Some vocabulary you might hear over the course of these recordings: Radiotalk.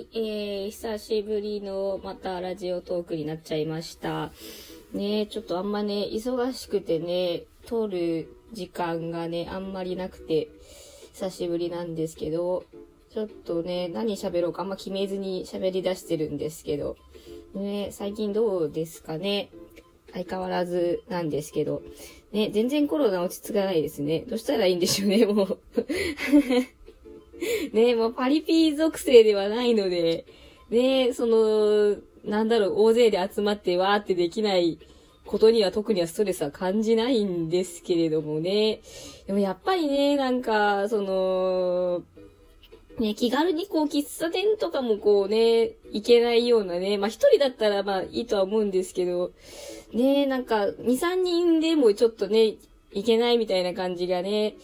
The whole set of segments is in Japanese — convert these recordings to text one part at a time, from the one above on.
はい、久しぶりのまたラジオトークになっちゃいました。ね、ちょっとあんまね、忙しくてね、撮る時間がね、あんまりなくて、久しぶりなんですけど、ちょっとね、何喋ろうかあんま決めずに喋り出してるんですけど、ね、最近どうですかね。相変わらずなんですけど、ね、全然コロナ落ち着かないですね。どうしたらいいんでしょうね、もう。ね、もうパリピ属性ではないので、ね、大勢で集まってわーってできないことには特にはストレスは感じないんですけれどもね。でもやっぱりね、ね、気軽に喫茶店とかも行けないようなね、一人だったらいいとは思うんですけど、ね、2、3人でもちょっとね、行けないみたいな感じがね、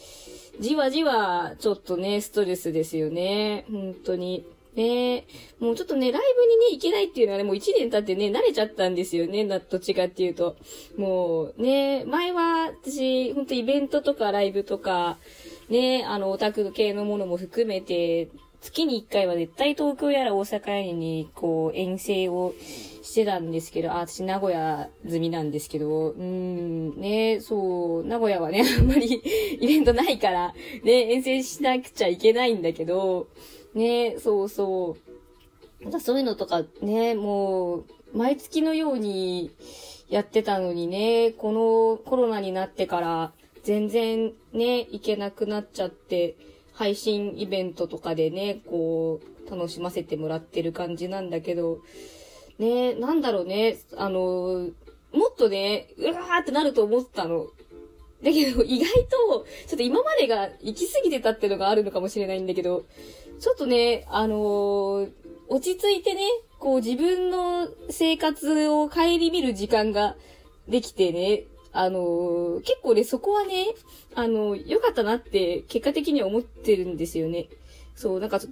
じわじわ、ちょっとね、ストレスですよね。本当に。ね、もうちょっとね、ライブにね、行けないっていうのはね、もう1年経ってね、慣れちゃったんですよね。どっちかっていうと。もうね、前は私、本当イベントとかライブとか、ね、オタク系のものも含めて、月に1回は絶対東京やら大阪やらに、遠征をしてたんですけど、私名古屋済みなんですけど、ね、そう、名古屋はね、あんまりイベントないから、ね、遠征しなくちゃいけないんだけど、ね、そうそう。またそういうのとかね、もう、毎月のようにやってたのにね、このコロナになってから、全然ね、行けなくなっちゃって、配信イベントとかでね、楽しませてもらってる感じなんだけど、ね、なんだろうね、もっとね、うわーってなると思ったの。だけど、意外と、ちょっと今までが行き過ぎてたってのがあるのかもしれないんだけど、ちょっとね、落ち着いてね、自分の生活を顧みる時間ができてね、結構ね、そこはね、良かったなって、結果的には思ってるんですよね。そう、ちょっとアー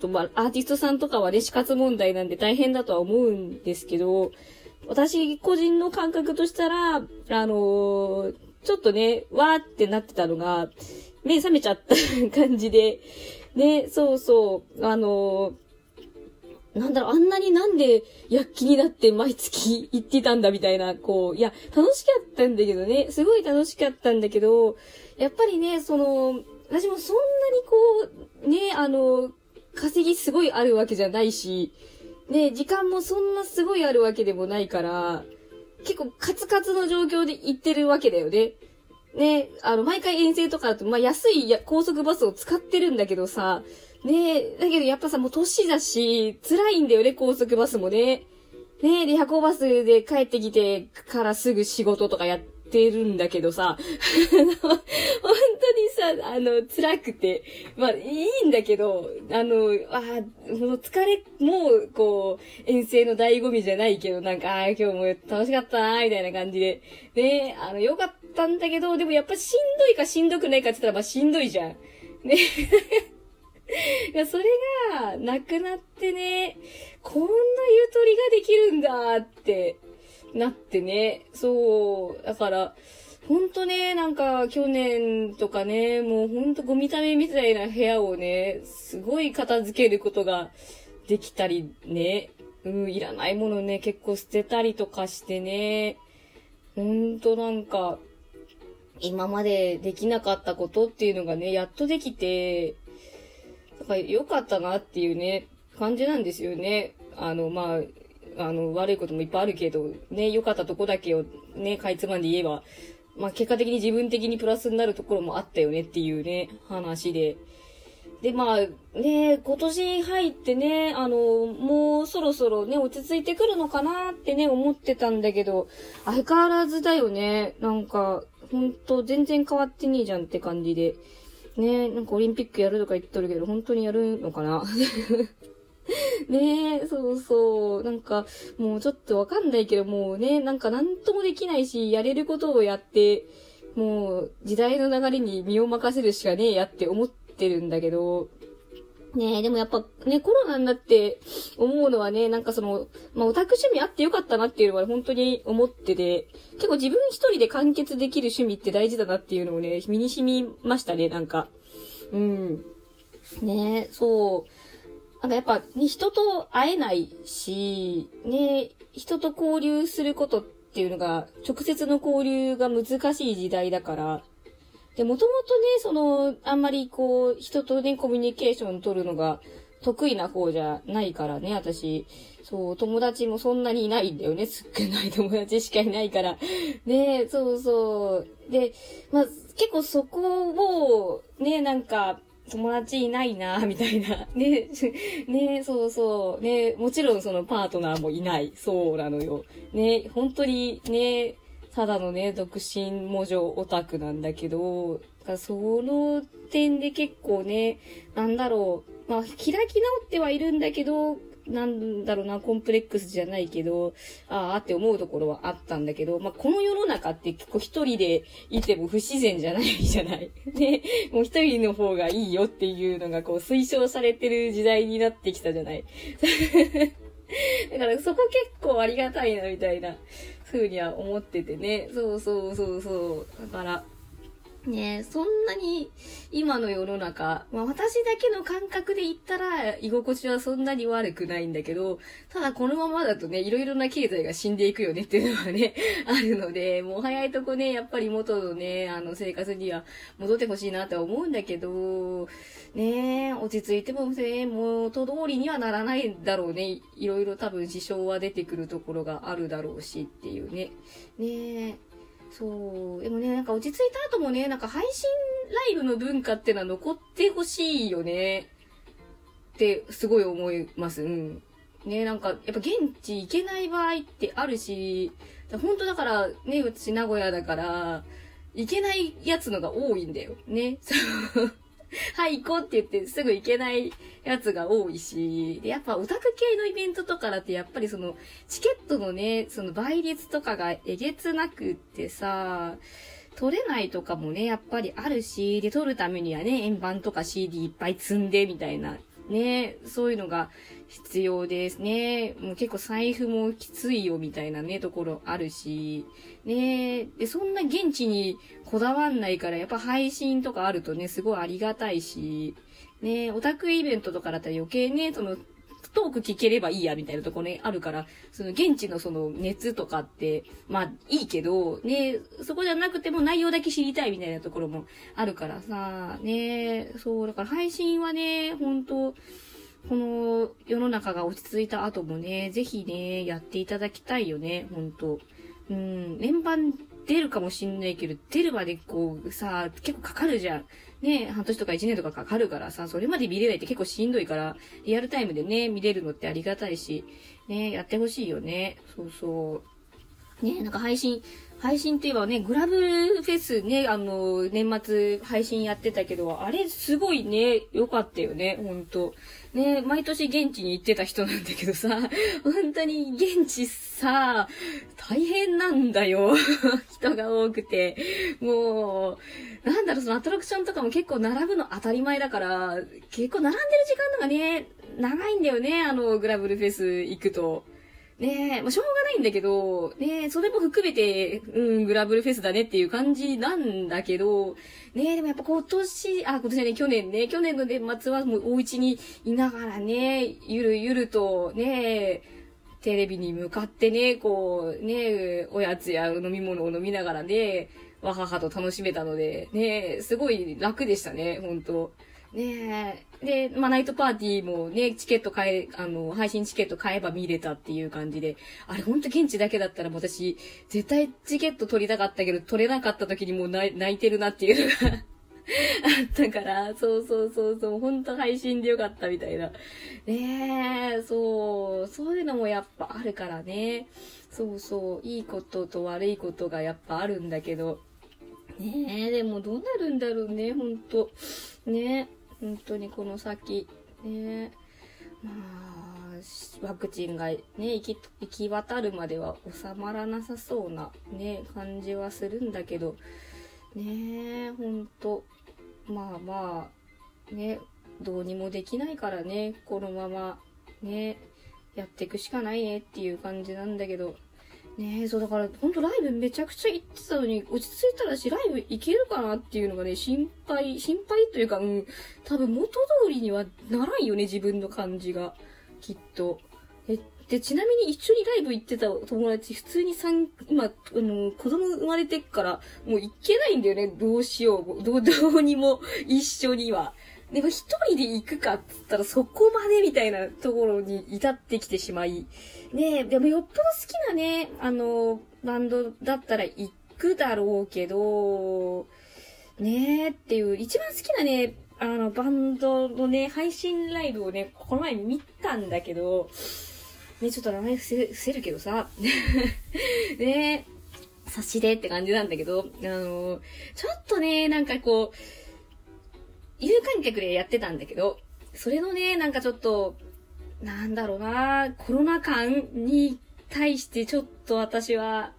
ティストさんとかはね、死活問題なんで大変だとは思うんですけど、私個人の感覚としたら、ちょっとね、わーってなってたのが、目覚めちゃった感じで、ね、そうそう、あんなになんで躍起になって毎月行ってたんだみたいな、いや、楽しかったんだけどね、すごい楽しかったんだけど、やっぱりね、私もそんなにね、稼ぎすごいあるわけじゃないし、ね、時間もそんなすごいあるわけでもないから、結構カツカツの状況で行ってるわけだよね。ね、毎回遠征とかだと、安い高速バスを使ってるんだけどさ、ね、だけどやっぱさ、もう年だし、辛いんだよね、高速バスもね。ね、で、夜行バスで帰ってきてからすぐ仕事とかやってるんだけどさ、本当にさ、辛くて、いいんだけど、疲れ、もう、遠征の醍醐味じゃないけど、今日も楽しかったな、みたいな感じで。ね、よかったんだけど、でもやっぱしんどいかしんどくないかって言ったら、しんどいじゃん。ね。それがなくなってね、こんなゆとりができるんだってなってね、そう、だから、ほんとね、去年とかね、もうほんとゴミ溜めみたいな部屋をね、すごい片付けることができたりね、いらないものね、結構捨てたりとかしてね、ほんと今までできなかったことっていうのがね、やっとできて、良かったなっていうね、感じなんですよね。悪いこともいっぱいあるけど、ね、良かったとこだけをね、かいつまんで言えば、結果的に自分的にプラスになるところもあったよねっていうね、話で。で、ね、今年入ってね、もうそろそろね、落ち着いてくるのかなってね、思ってたんだけど、相変わらずだよね。ほんと、全然変わってねえじゃんって感じで。ねえ、オリンピックやるとか言っとるけど、本当にやるのかなねえ、そうそう。もうちょっとわかんないけど、もうね、なんともできないし、やれることをやって、もう、時代の流れに身を任せるしかねえやって思ってるんだけど、ねえ、でもやっぱ、ね、コロナになって思うのはね、オタク趣味あってよかったなっていうのは本当に思ってて、結構自分一人で完結できる趣味って大事だなっていうのをね、身に染みましたね、うん。ねえ、そう。なんかやっぱ、ね、人と会えないし、ね、人と交流することっていうのが、直接の交流が難しい時代だから、で、もともとね、あんまりこう、人とね、コミュニケーション取るのが得意な方じゃないからね、私。そう、友達もそんなにいないんだよね。少ない友達しかいないから。ね、そうそう。で、まあ、結構そこを、ね、なんか、友達いないな、みたいな。ね、ね、そうそう。ね、もちろんパートナーもいない。そうなのよ。ね、本当にね、ただのね、独身文字オタクなんだけど、その点で結構ね、なんだろう、まあ、開き直ってはいるんだけど、なんだろうな、コンプレックスじゃないけど、ああって思うところはあったんだけど、まあ、この世の中って結構一人でいても不自然じゃないじゃない。ね、もう一人の方がいいよっていうのがこう推奨されてる時代になってきたじゃない。だからそこ結構ありがたいなみたいな風には思っててね。そうそうそうそう。だから、ね、そんなに今の世の中、まあ私だけの感覚で言ったら居心地はそんなに悪くないんだけど、ただこのままだとね、いろいろな経済が死んでいくよねっていうのはね、あるので、もう早いとこね、やっぱり元のね、生活には戻ってほしいなとは思うんだけど、ね、落ち着いてもね、元通りにはならないだろうね。いろいろ多分支障は出てくるところがあるだろうしっていうね。ね、そう。でもね、なんか落ち着いた後もね、なんか配信ライブの文化ってのは残ってほしいよね。って、すごい思います。うん。ね、なんか、やっぱ現地行けない場合ってあるし、ほんとだから、ね、私名古屋だから、行けないやつのが多いんだよ。ね。そう。はい、行こうって言ってすぐ行けないやつが多いし、でやっぱオタク系のイベントとかだってやっぱりチケットのね、倍率とかがえげつなくってさ、取れないとかもね、やっぱりあるし、で、取るためにはね、円盤とか CD いっぱい積んでみたいな、ね、そういうのが必要ですね。もう結構財布もきついよみたいなね、ところあるし、ね、で、そんな現地にこだわんないから、やっぱ配信とかあるとね、すごいありがたいし、ね、オタクイベントとかだったら余計ね、トーク聞ければいいやみたいなとこね、あるから、現地の熱とかって、まあいいけど、ね、そこじゃなくても内容だけ知りたいみたいなところもあるからさ、ね、そう、だから配信はね、ほんと、この世の中が落ち着いた後もね、ぜひね、やっていただきたいよね、ほんと。うん、年番出るかもしんないけど、出るまでこうさ、結構かかるじゃん。ね、半年とか一年とかかかるからさ、それまで見れないって結構しんどいから、リアルタイムでね、見れるのってありがたいし、ね、やってほしいよね。そうそう。ね、なんか配信って言えばね、グラブフェスね、年末配信やってたけど、あれすごいね、良かったよね、ほんと。ね、毎年現地に行ってた人なんだけどさ、本当に現地さ、大変なんだよ。人が多くて。もう、なんだろう、アトラクションとかも結構並ぶの当たり前だから、結構並んでる時間のがね、長いんだよね、グラブルフェス行くと。ねえ、まあ、しょうがないんだけど、ねえ、それも含めて、うん、グラブルフェスだねっていう感じなんだけど、ねえ、でもやっぱ去年ね、去年の年末はもうお家にいながらね、ゆるゆると、ねえ、テレビに向かってね、こう、ねえ、おやつや飲み物を飲みながらね、わははと楽しめたので、ねえ、すごい楽でしたね、ほんと。ねえ。で、まあ、ナイトパーティーもね、配信チケット買えば見れたっていう感じで、あれほんと現地だけだったら私、絶対チケット取りたかったけど、取れなかった時にもう泣いてるなっていうのがあったから、そうそうそうそう、ほんと配信でよかったみたいな。ねえ、そう、そういうのもやっぱあるからね。そうそう、いいことと悪いことがやっぱあるんだけど、ねえ、でもどうなるんだろうね、ほんと。ねえ。本当にこの先、ね、まあ、ワクチンがね、行き渡るまでは収まらなさそうなね、感じはするんだけど、ね、本当まあまあ、ね、どうにもできないからね、このまま、ね、やっていくしかないねっていう感じなんだけど、ねえ、そうだから本当ライブめちゃくちゃ行ってたのに、落ち着いたらしライブ行けるかなっていうのがね、心配というか、多分元通りにはならんよね、自分の感じが。きっと。で、ちなみに一緒にライブ行ってた友達、普通に今、子供生まれてっから、もう行けないんだよね、どうしよう、どうにも、一緒には。でも一人で行くかって言ったらそこまでみたいなところに至ってきてしまい。ねえ、でもよっぽど好きなね、バンドだったら行くだろうけど、ねえっていう、一番好きなね、バンドのね、配信ライブをね、この前見たんだけど、ね、ちょっと名前伏せるけどさ、ねえ、差しでって感じなんだけど、ちょっとね、なんかこう、有観客でやってたんだけど、それのね、なんかちょっと、なんだろうな、コロナ感に対してちょっと私は、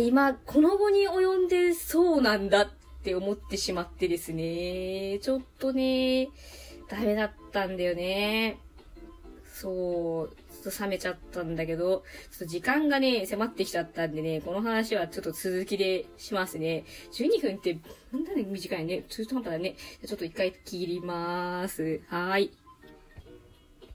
今、この後に及んでそうなんだって思ってしまってですね、ちょっとね、ダメだったんだよね。そう、ちょっと冷めちゃったんだけど、ちょっと時間がね、迫ってきちゃったんでね、この話はちょっと続きでしますね。12分って、なんだね、短いね。中途半端だね。ちょっと一回切りまーす。はーい。